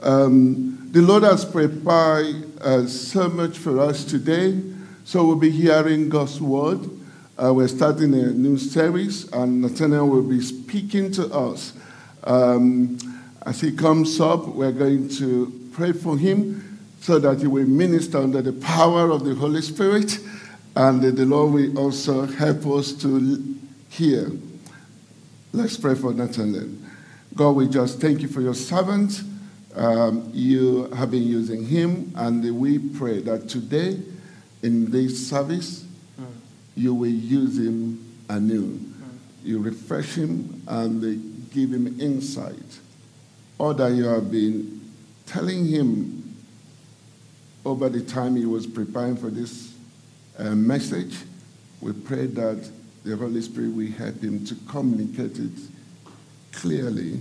The Lord has prepared so much for us today, so we'll be hearing God's word. We're starting a new series, and Nathaniel will be speaking to us. As he comes up, we're going to pray for him so that he will minister under the power of the Holy Spirit, and the Lord will also help us to hear. Let's pray for Nathaniel. God, we just thank you for your servant. You have been using him, and we pray that today, in this service, you will use him anew. You refresh him and give him insight. All that you have been telling him over the time he was preparing for this message, we pray that the Holy Spirit will help him to communicate it clearly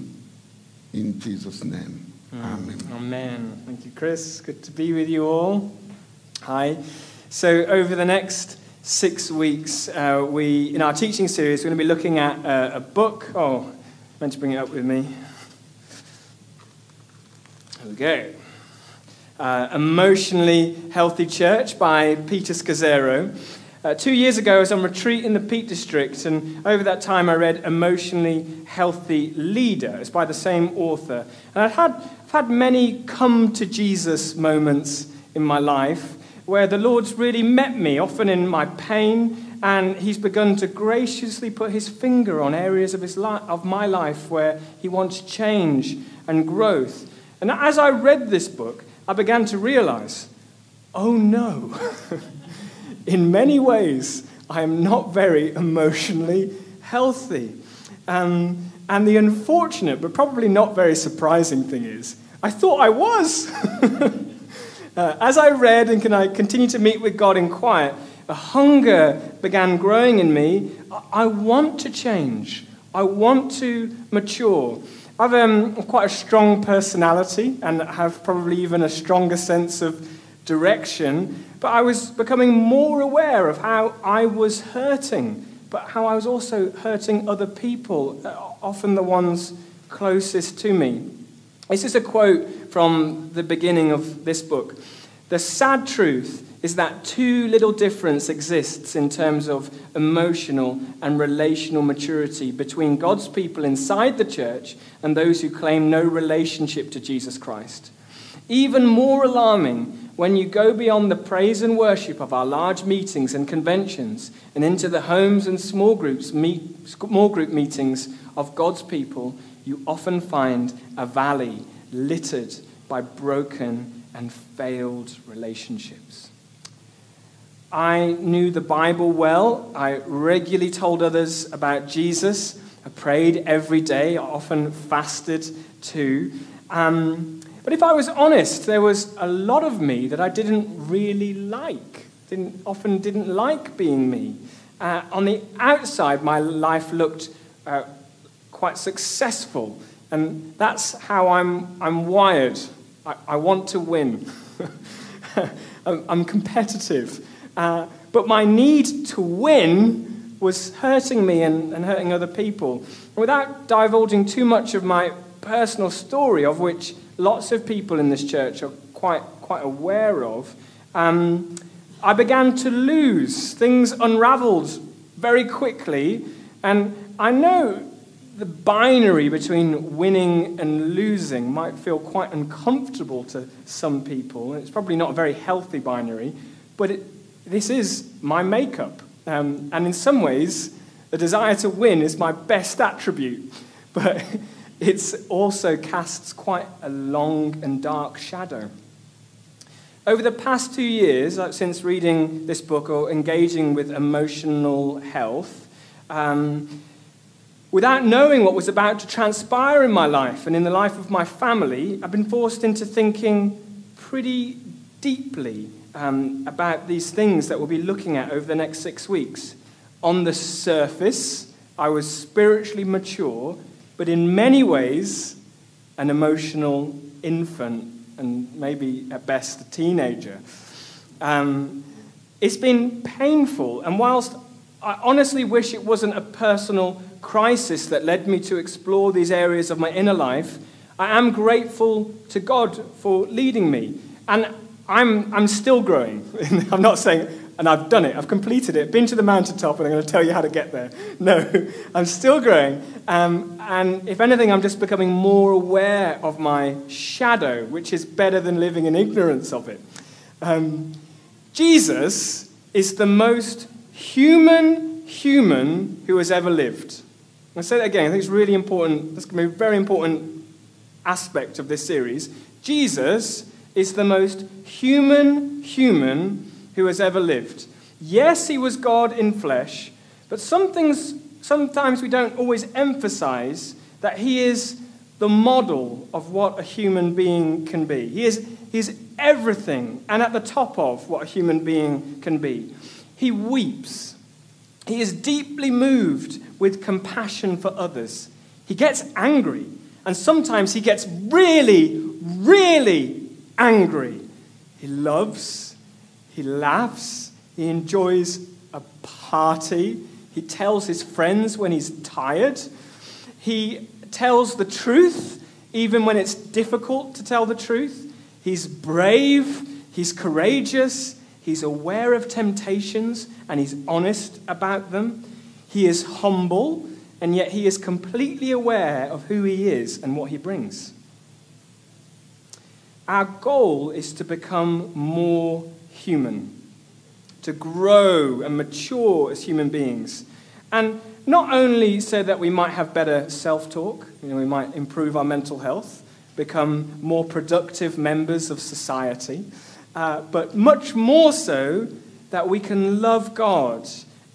in Jesus' name. Amen. Amen. Thank you, Chris. Good to be with you all. Hi. So over the next 6 weeks, in our teaching series, we're going to be looking at a book. Oh, I meant to bring it up with me. There we go. Emotionally Healthy Church by Peter Scazzero. 2 years ago, I was on retreat in the Peak District, and over that time I read Emotionally Healthy Leader. It's by the same author. And I've had many come-to-Jesus moments in my life where the Lord's really met me, often in my pain, and he's begun to graciously put his finger on areas of my life where he wants change and growth. And as I read this book, I began to realize, oh no, in many ways, I am not very emotionally healthy. And the unfortunate, but probably not very surprising thing is, I thought I was. As I read and I continued to meet with God in quiet, a hunger began growing in me. I want to change. I want to mature. I have quite a strong personality and have probably even a stronger sense of direction, but I was becoming more aware of how I was hurting, but how I was also hurting other people, often the ones closest to me. This is a quote from the beginning of this book. The sad truth is that too little difference exists in terms of emotional and relational maturity between God's people inside the church and those who claim no relationship to Jesus Christ. Even more alarming, when you go beyond the praise and worship of our large meetings and conventions and into the homes and small group meetings of God's people, you often find a valley littered by broken and failed relationships. I knew the Bible well. I regularly told others about Jesus. I prayed every day. I often fasted too. But if I was honest, there was a lot of me that I didn't really like, often didn't like being me. On the outside, my life looked quite successful, and that's how I'm wired. I want to win. I'm competitive. But my need to win was hurting me and hurting other people. Without divulging too much of my personal story, of which lots of people in this church are quite aware of, I began to lose. Things unraveled very quickly, and I know the binary between winning and losing might feel quite uncomfortable to some people, and it's probably not a very healthy binary, but this is my makeup, and in some ways, the desire to win is my best attribute, but it also casts quite a long and dark shadow. Over the past 2 years, since reading this book or engaging with emotional health, without knowing what was about to transpire in my life and in the life of my family, I've been forced into thinking pretty deeply about these things that we'll be looking at over the next 6 weeks. On the surface, I was spiritually mature, but in many ways, an emotional infant and maybe at best a teenager. It's been painful, and whilst I honestly wish it wasn't a personal crisis that led me to explore these areas of my inner life, I am grateful to God for leading me. And I'm still growing. I'm not saying, and I've done it, I've completed it, been to the mountaintop, and I'm going to tell you how to get there. No, I'm still growing. And if anything, I'm just becoming more aware of my shadow, which is better than living in ignorance of it. Jesus is the most human who has ever lived. I say that again, I think it's really important. That's going to be a very important aspect of this series. Jesus is the most human who has ever lived. Yes, he was God in flesh, but some things, sometimes we don't always emphasize that he is the model of what a human being can be. He is everything and at the top of what a human being can be. He weeps. He is deeply moved with compassion for others. He gets angry, and sometimes he gets really angry. He loves, he laughs, he enjoys a party. He tells his friends when he's tired. He tells the truth, even when it's difficult to tell the truth. He's brave, he's courageous, he's aware of temptations, and he's honest about them. He is humble, and yet he is completely aware of who he is and what he brings. Our goal is to become more human, to grow and mature as human beings. And not only so that we might have better self-talk, we might improve our mental health, become more productive members of society, but much more so that we can love God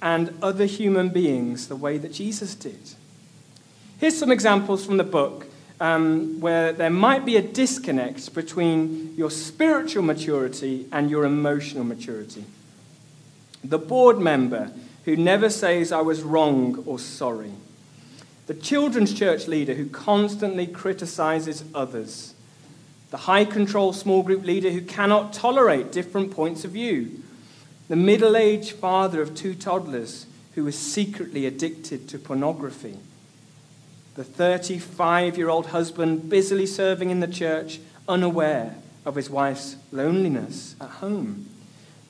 and other human beings the way that Jesus did. Here's some examples from the book where there might be a disconnect between your spiritual maturity and your emotional maturity. The board member who never says I was wrong or sorry. The children's church leader who constantly criticizes others. The high-control small group leader who cannot tolerate different points of view. The middle-aged father of 2 toddlers who is secretly addicted to pornography. The 35-year-old husband busily serving in the church, unaware of his wife's loneliness at home.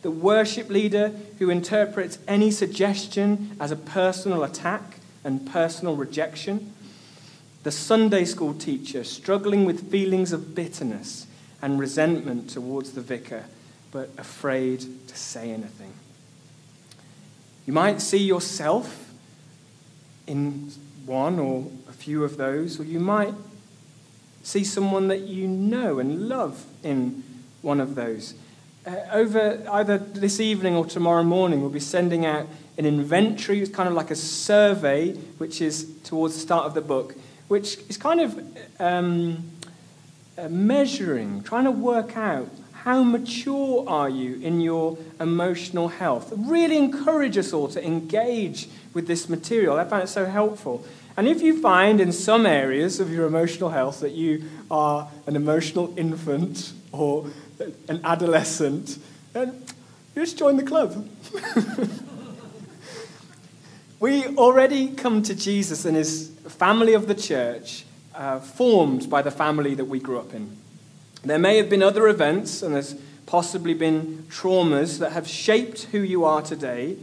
The worship leader who interprets any suggestion as a personal attack and personal rejection. The Sunday school teacher struggling with feelings of bitterness and resentment towards the vicar, but afraid to say anything. You might see yourself in one or a few of those, or you might see someone that you know and love in one of those. Over either this evening or tomorrow morning, we'll be sending out an inventory. It's kind of like a survey, which is towards the start of the book, which is kind of measuring, trying to work out how mature are you in your emotional health. Really encourage us all to engage with this material. I found it so helpful. And if you find in some areas of your emotional health that you are an emotional infant or an adolescent, and just join the club. We already come to Jesus and his family of the church, formed by the family that we grew up in. There may have been other events, and there's possibly been traumas that have shaped who you are today,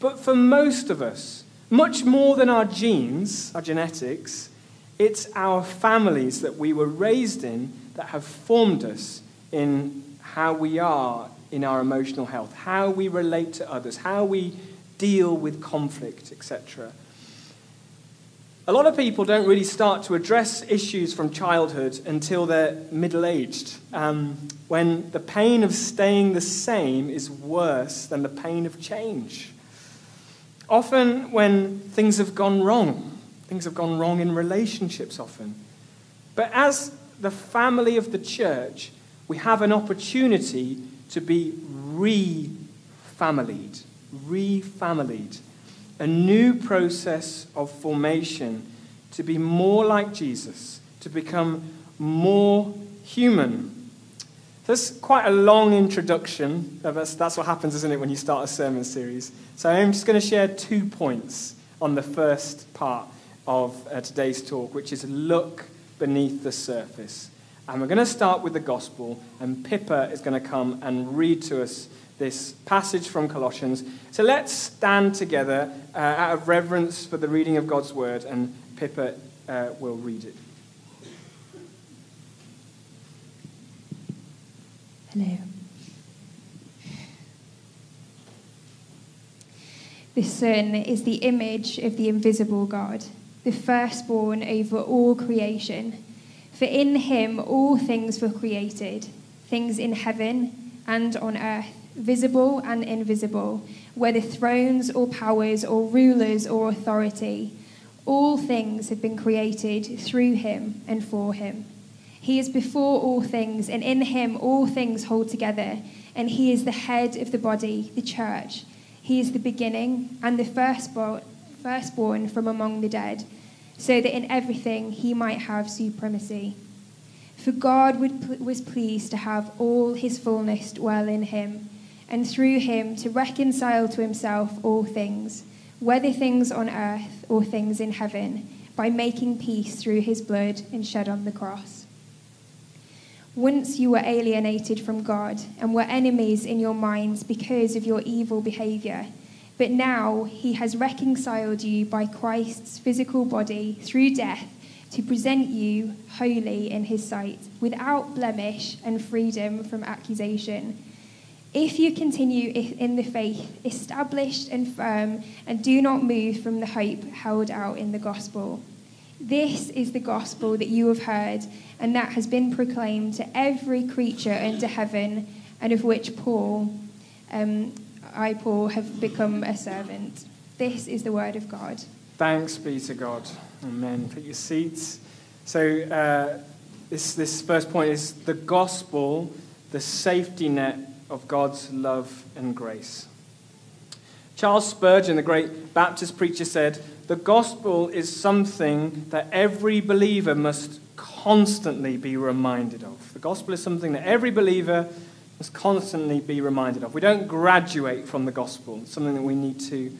but for most of us, much more than our genes, our genetics, it's our families that we were raised in that have formed us in how we are in our emotional health, how we relate to others, how we deal with conflict, etc. A lot of people don't really start to address issues from childhood until they're middle-aged, when the pain of staying the same is worse than the pain of change. Often when things have gone wrong, in relationships often. But as the family of the church, we have an opportunity to be re-familied, a new process of formation, to be more like Jesus, to become more human. That's quite a long introduction. That's what happens, isn't it, when you start a sermon series. So I'm just going to share 2 points on the first part of today's talk, which is look beneath the surface. And we're going to start with the gospel, and Pippa is going to come and read to us this passage from Colossians. So let's stand together out of reverence for the reading of God's word, and Pippa will read it. Hello. The Son is the image of the invisible God, the firstborn over all creation. For in him all things were created, things in heaven and on earth, visible and invisible, whether thrones or powers or rulers or authority. All things have been created through him and for him. He is before all things, and in him all things hold together, and he is the head of the body, the church. He is the beginning and the firstborn from among the dead, so that in everything he might have supremacy. For God was pleased to have all his fullness dwell in him, and through him to reconcile to himself all things, whether things on earth or things in heaven, by making peace through his blood and shed on the cross. Once you were alienated from God and were enemies in your minds because of your evil behavior, but now he has reconciled you by Christ's physical body through death to present you holy in his sight, without blemish and freedom from accusation. If you continue in the faith, established and firm, and do not move from the hope held out in the gospel. This is the gospel that you have heard and that has been proclaimed to every creature under heaven, and of which I, Paul, have become a servant. This is the word of God. Thanks be to God. Amen. Take your seats. So this first point is the gospel, the safety net of God's love and grace. Charles Spurgeon, the great Baptist preacher, said, "The gospel is something that every believer must constantly be reminded of." The gospel is something that every believer must constantly be reminded of. We don't graduate from the gospel. It's something that we need to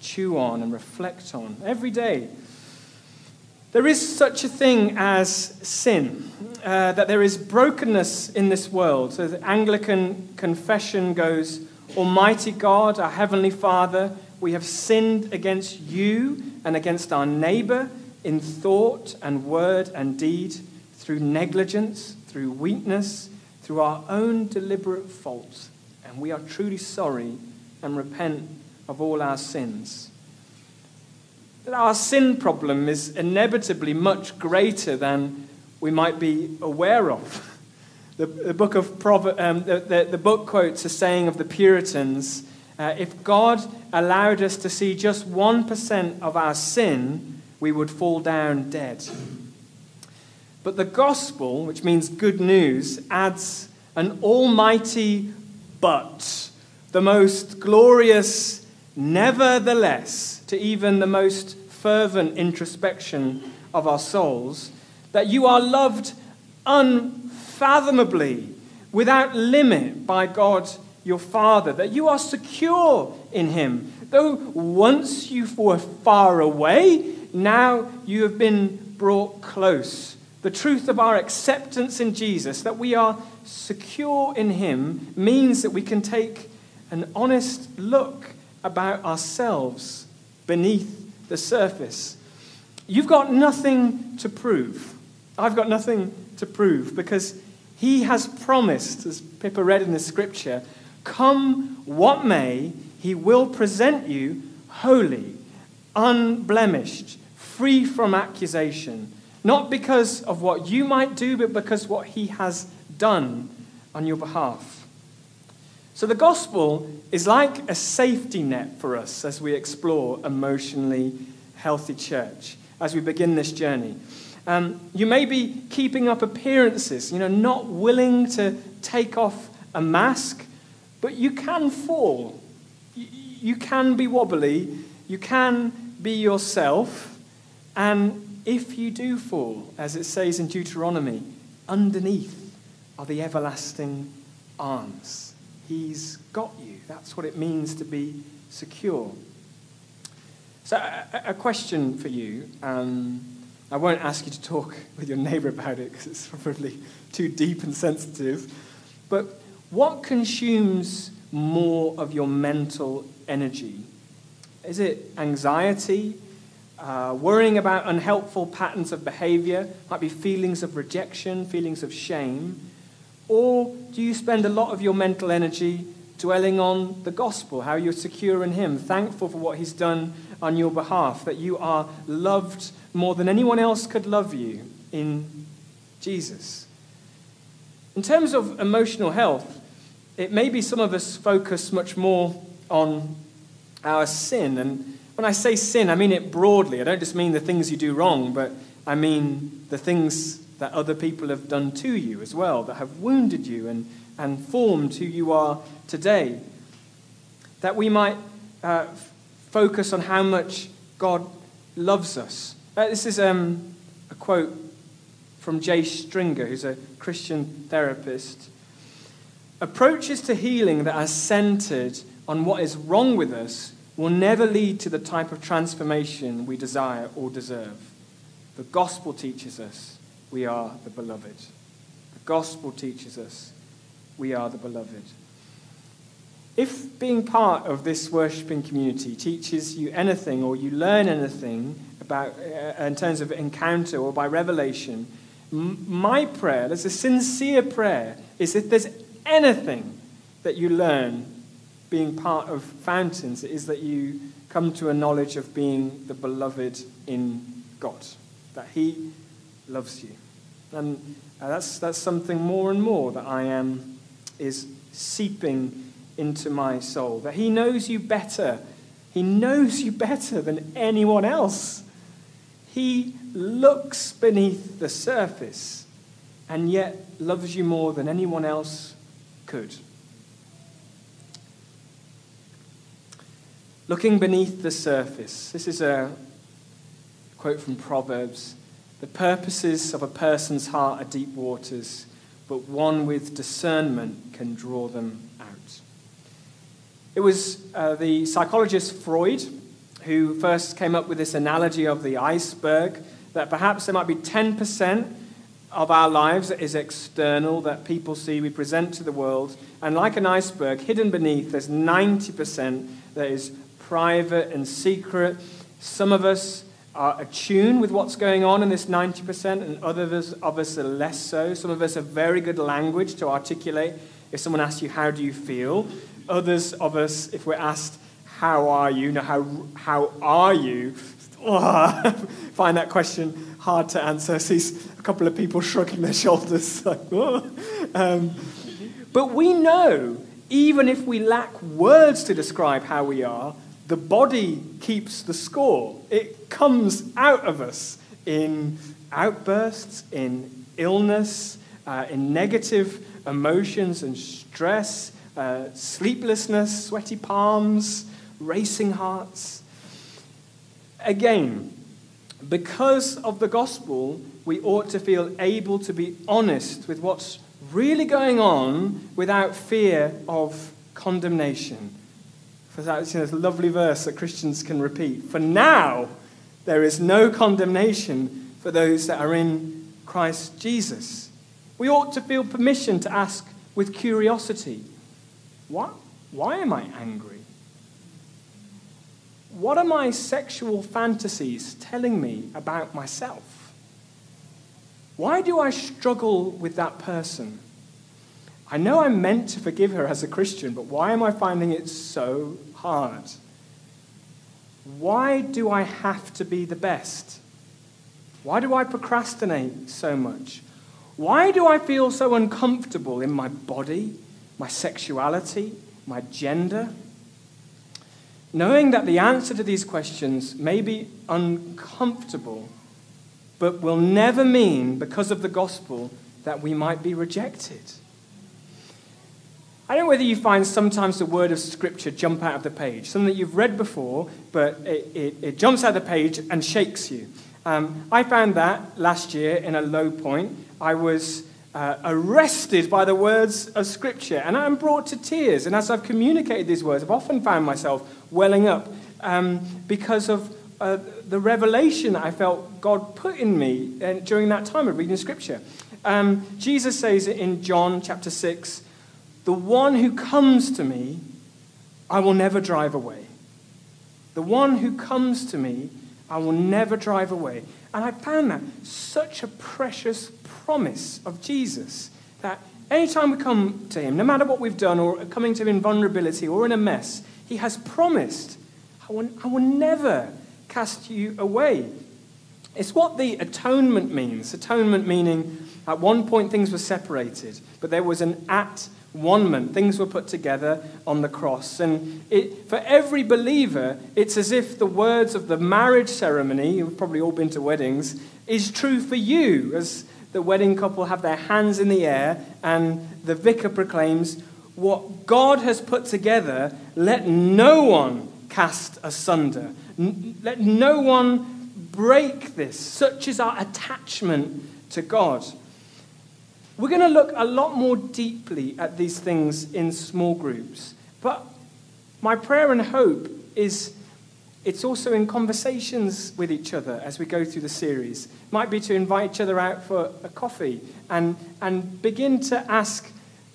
chew on and reflect on every day. There is such a thing as sin, that there is brokenness in this world. So the Anglican confession goes, "Almighty God, our Heavenly Father, we have sinned against you and against our neighbor in thought and word and deed, through negligence, through weakness, through our own deliberate faults. And we are truly sorry and repent of all our sins." Our sin problem is inevitably much greater than we might be aware of. The book of the book quotes a saying of the Puritans, "If God allowed us to see just 1% of our sin, we would fall down dead." But the gospel, which means good news, adds an almighty but, the most glorious nevertheless, to even the most fervent introspection of our souls, that you are loved unfathomably, without limit, by God your Father, that you are secure in him. Though once you were far away, now you have been brought close. The truth of our acceptance in Jesus, that we are secure in him, means that we can take an honest look about ourselves beneath the surface. You've got nothing to prove. I've got nothing to prove, because he has promised, as Pippa read in the scripture, come what may, he will present you holy, unblemished, free from accusation, not because of what you might do, but because what he has done on your behalf. So the gospel is like a safety net for us as we explore emotionally healthy church, as we begin this journey. You may be keeping up appearances, not willing to take off a mask, but you can fall. You can be wobbly. You can be yourself. And if you do fall, as it says in Deuteronomy, underneath are the everlasting arms. He's got you. That's what it means to be secure. So a question for you. I won't ask you to talk with your neighbor about it because it's probably too deep and sensitive. But what consumes more of your mental energy? Is it anxiety? Worrying about unhelpful patterns of behavior? Might be feelings of rejection, feelings of shame. Or do you spend a lot of your mental energy dwelling on the gospel, how you're secure in him, thankful for what he's done on your behalf, that you are loved more than anyone else could love you in Jesus? In terms of emotional health, it may be some of us focus much more on our sin. And when I say sin, I mean it broadly. I don't just mean the things you do wrong, but I mean the things that other people have done to you as well, that have wounded you and formed who you are today. That we might focus on how much God loves us. This is a quote from Jay Stringer, who's a Christian therapist. Approaches to healing that are centered on what is wrong with us will never lead to the type of transformation we desire or deserve. The gospel teaches us we are the beloved. The gospel teaches us we are the beloved. If being part of this worshiping community teaches you anything, or you learn anything about in terms of encounter or by revelation, my prayer, that's a sincere prayer, is if there's anything that you learn being part of Fountains, it is that you come to a knowledge of being the beloved in God, that he loves you. And that's something more and more that I am is seeping into my soul. That he knows you better. He knows you better than anyone else. He looks beneath the surface and yet loves you more than anyone else could. Looking beneath the surface. This is a quote from Proverbs. The purposes of a person's heart are deep waters, but one with discernment can draw them out. It was the psychologist Freud who first came up with this analogy of the iceberg, that perhaps there might be 10% of our lives that is external, that people see, we present to the world, and like an iceberg, hidden beneath, there's 90% that is private and secret. Some of us are attuned with what's going on in this 90%, and others of us are less so. Some of us have very good language to articulate. If someone asks you, how do you feel? Others of us, if we're asked, how are you? No, how are you? Find that question hard to answer. I see a couple of people shrugging their shoulders. Like, oh. But we know, even if we lack words to describe how we are, the body keeps the score. It comes out of us in outbursts, in illness, in negative emotions and stress, sleeplessness, sweaty palms, racing hearts. Again, because of the gospel, we ought to feel able to be honest with what's really going on without fear of condemnation. That's this lovely verse that Christians can repeat. For now, there is no condemnation for those that are in Christ Jesus. We ought to feel permission to ask with curiosity, what? Why am I angry? What are my sexual fantasies telling me about myself? Why do I struggle with that person? I know I'm meant to forgive her as a Christian, but why am I finding it so hard? Why do I have to be the best? Why do I procrastinate so much? Why do I feel so uncomfortable in my body, my sexuality, my gender? Knowing that the answer to these questions may be uncomfortable, but will never mean, because of the gospel, that we might be rejected. I don't know whether you find sometimes the word of Scripture jump out of the page, something that you've read before, but it jumps out of the page and shakes you. I found that last year in a low point. I was arrested by the words of Scripture, and I'm brought to tears. And as I've communicated these words, I've often found myself welling up because of the revelation I felt God put in me during that time of reading Scripture. Jesus says in John chapter 6, "The one who comes to me, I will never drive away." The one who comes to me, I will never drive away. And I found that such a precious promise of Jesus, that anytime we come to him, no matter what we've done, or coming to him in vulnerability or in a mess, he has promised, I will never cast you away. It's what the atonement means. Atonement meaning at one point things were separated, but there was an at-one-ment. Things were put together on the cross. And for every believer, it's as if the words of the marriage ceremony, you've probably all been to weddings, is true for you as the wedding couple have their hands in the air and the vicar proclaims, "What God has put together, let no one cast asunder. Let no one break this." Such is our attachment to God. We're going to look a lot more deeply at these things in small groups. But my prayer and hope is it's also in conversations with each other as we go through the series. Might be to invite each other out for a coffee and begin to ask,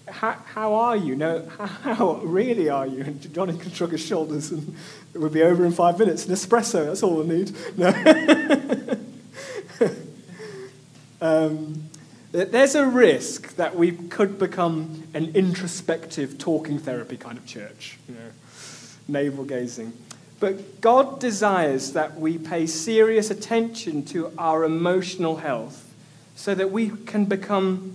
how are you? No, how really are you? And Johnny can shrug his shoulders and it would be over in 5 minutes. An espresso, that's all I need. No. There's a risk that we could become an introspective talking therapy kind of church, navel-gazing. But God desires that we pay serious attention to our emotional health so that we can become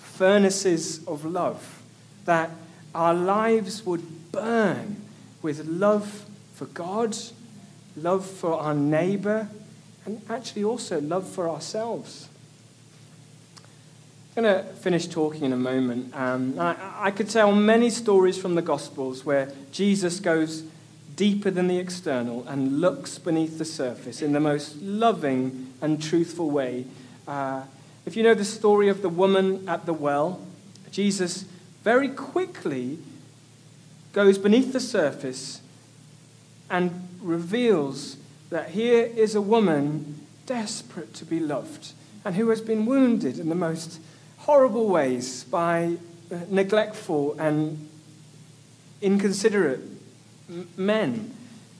furnaces of love, that our lives would burn with love for God, love for our neighbor, and actually also love for ourselves. I'm going to finish talking in a moment. I could tell many stories from the Gospels where Jesus goes deeper than the external and looks beneath the surface in the most loving and truthful way. If you know the story of the woman at the well, Jesus very quickly goes beneath the surface and reveals that here is a woman desperate to be loved and who has been wounded in the most horrible ways by neglectful and inconsiderate men.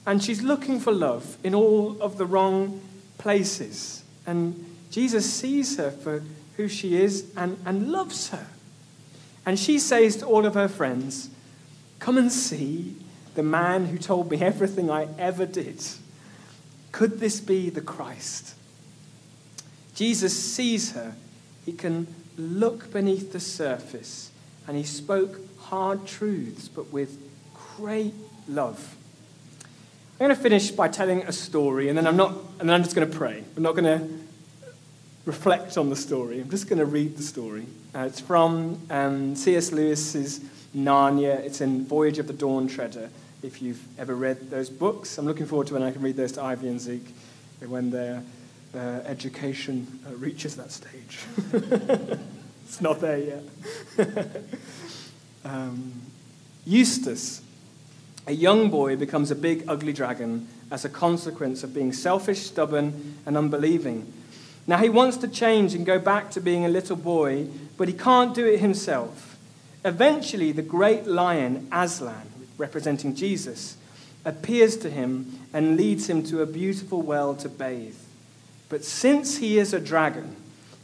And she's looking for love in all of the wrong places. And Jesus sees her for who she is and loves her. And she says to all of her friends, "Come and see the man who told me everything I ever did. Could this be the Christ?" Jesus sees her. He can look beneath the surface. And he spoke hard truths, but with great love. I'm going to finish by telling a story, and then I'm just going to pray. I'm not going to reflect on the story. I'm just going to read the story. It's from C.S. Lewis's Narnia. It's in Voyage of the Dawn Treader, if you've ever read those books. I'm looking forward to when I can read those to Ivy and Zeke, when their education reaches that stage. It's not there yet. Eustace, a young boy, becomes a big, ugly dragon as a consequence of being selfish, stubborn, and unbelieving. Now he wants to change and go back to being a little boy, but he can't do it himself. Eventually, the great lion, Aslan, representing Jesus, appears to him and leads him to a beautiful well to bathe. But since he is a dragon,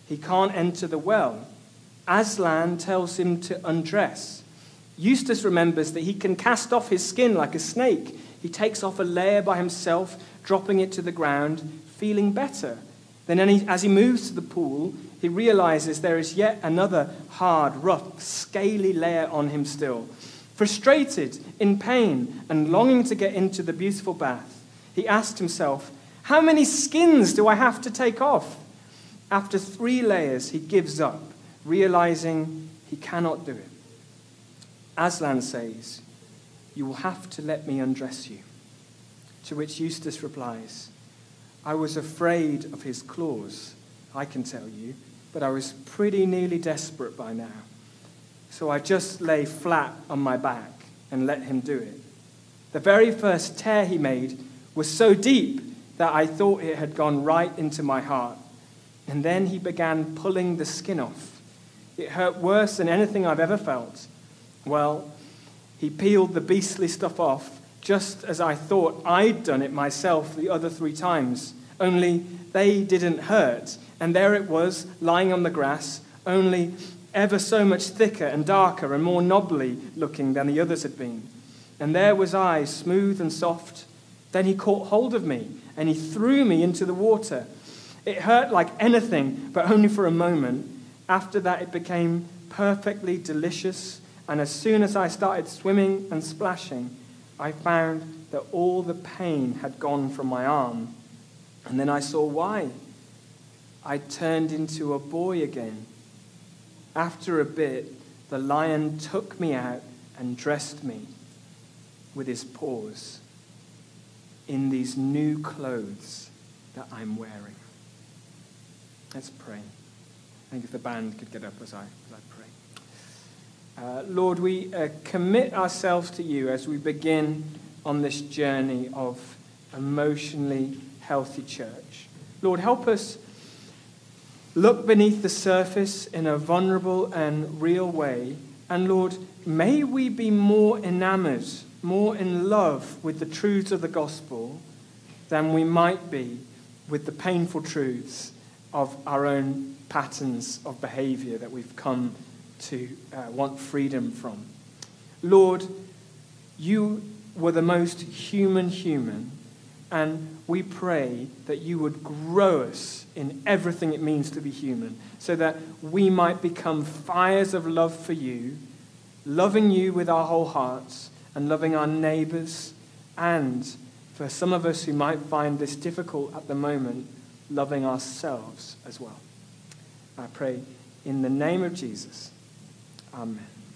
he can't enter the well. Aslan tells him to undress. Eustace remembers that he can cast off his skin like a snake. He takes off a layer by himself, dropping it to the ground, feeling better. Then as he moves to the pool, he realizes there is yet another hard, rough, scaly layer on him still. Frustrated, in pain, and longing to get into the beautiful bath, he asked himself, "How many skins do I have to take off?" After 3 layers, he gives up, realizing he cannot do it. Aslan says, "You will have to let me undress you." To which Eustace replies, "I was afraid of his claws, I can tell you, but I was pretty nearly desperate by now. So I just lay flat on my back and let him do it. The very first tear he made was so deep that I thought it had gone right into my heart. And then he began pulling the skin off. It hurt worse than anything I've ever felt. Well, he peeled the beastly stuff off, just as I thought I'd done it myself the other three times, only they didn't hurt. And there it was, lying on the grass, only ever so much thicker and darker and more knobbly looking than the others had been. And there was I, smooth and soft. Then he caught hold of me, and he threw me into the water. It hurt like anything, but only for a moment. After that, it became perfectly delicious, and as soon as I started swimming and splashing, I found that all the pain had gone from my arm. And then I saw why. I turned into a boy again. After a bit, the lion took me out and dressed me with his paws in these new clothes that I'm wearing. Let's pray. I think if the band could get up as I pray. Lord, we commit ourselves to you as we begin on this journey of emotionally healthy church. Lord, help us look beneath the surface in a vulnerable and real way. And Lord, may we be more enamored, more in love with the truths of the gospel than we might be with the painful truths of our own patterns of behavior that we've come to want freedom from. Lord, you were the most human, and we pray that you would grow us in everything it means to be human, so that we might become fires of love for you, loving you with our whole hearts and loving our neighbors, and for some of us who might find this difficult at the moment, loving ourselves as well. I pray in the name of Jesus. Amen.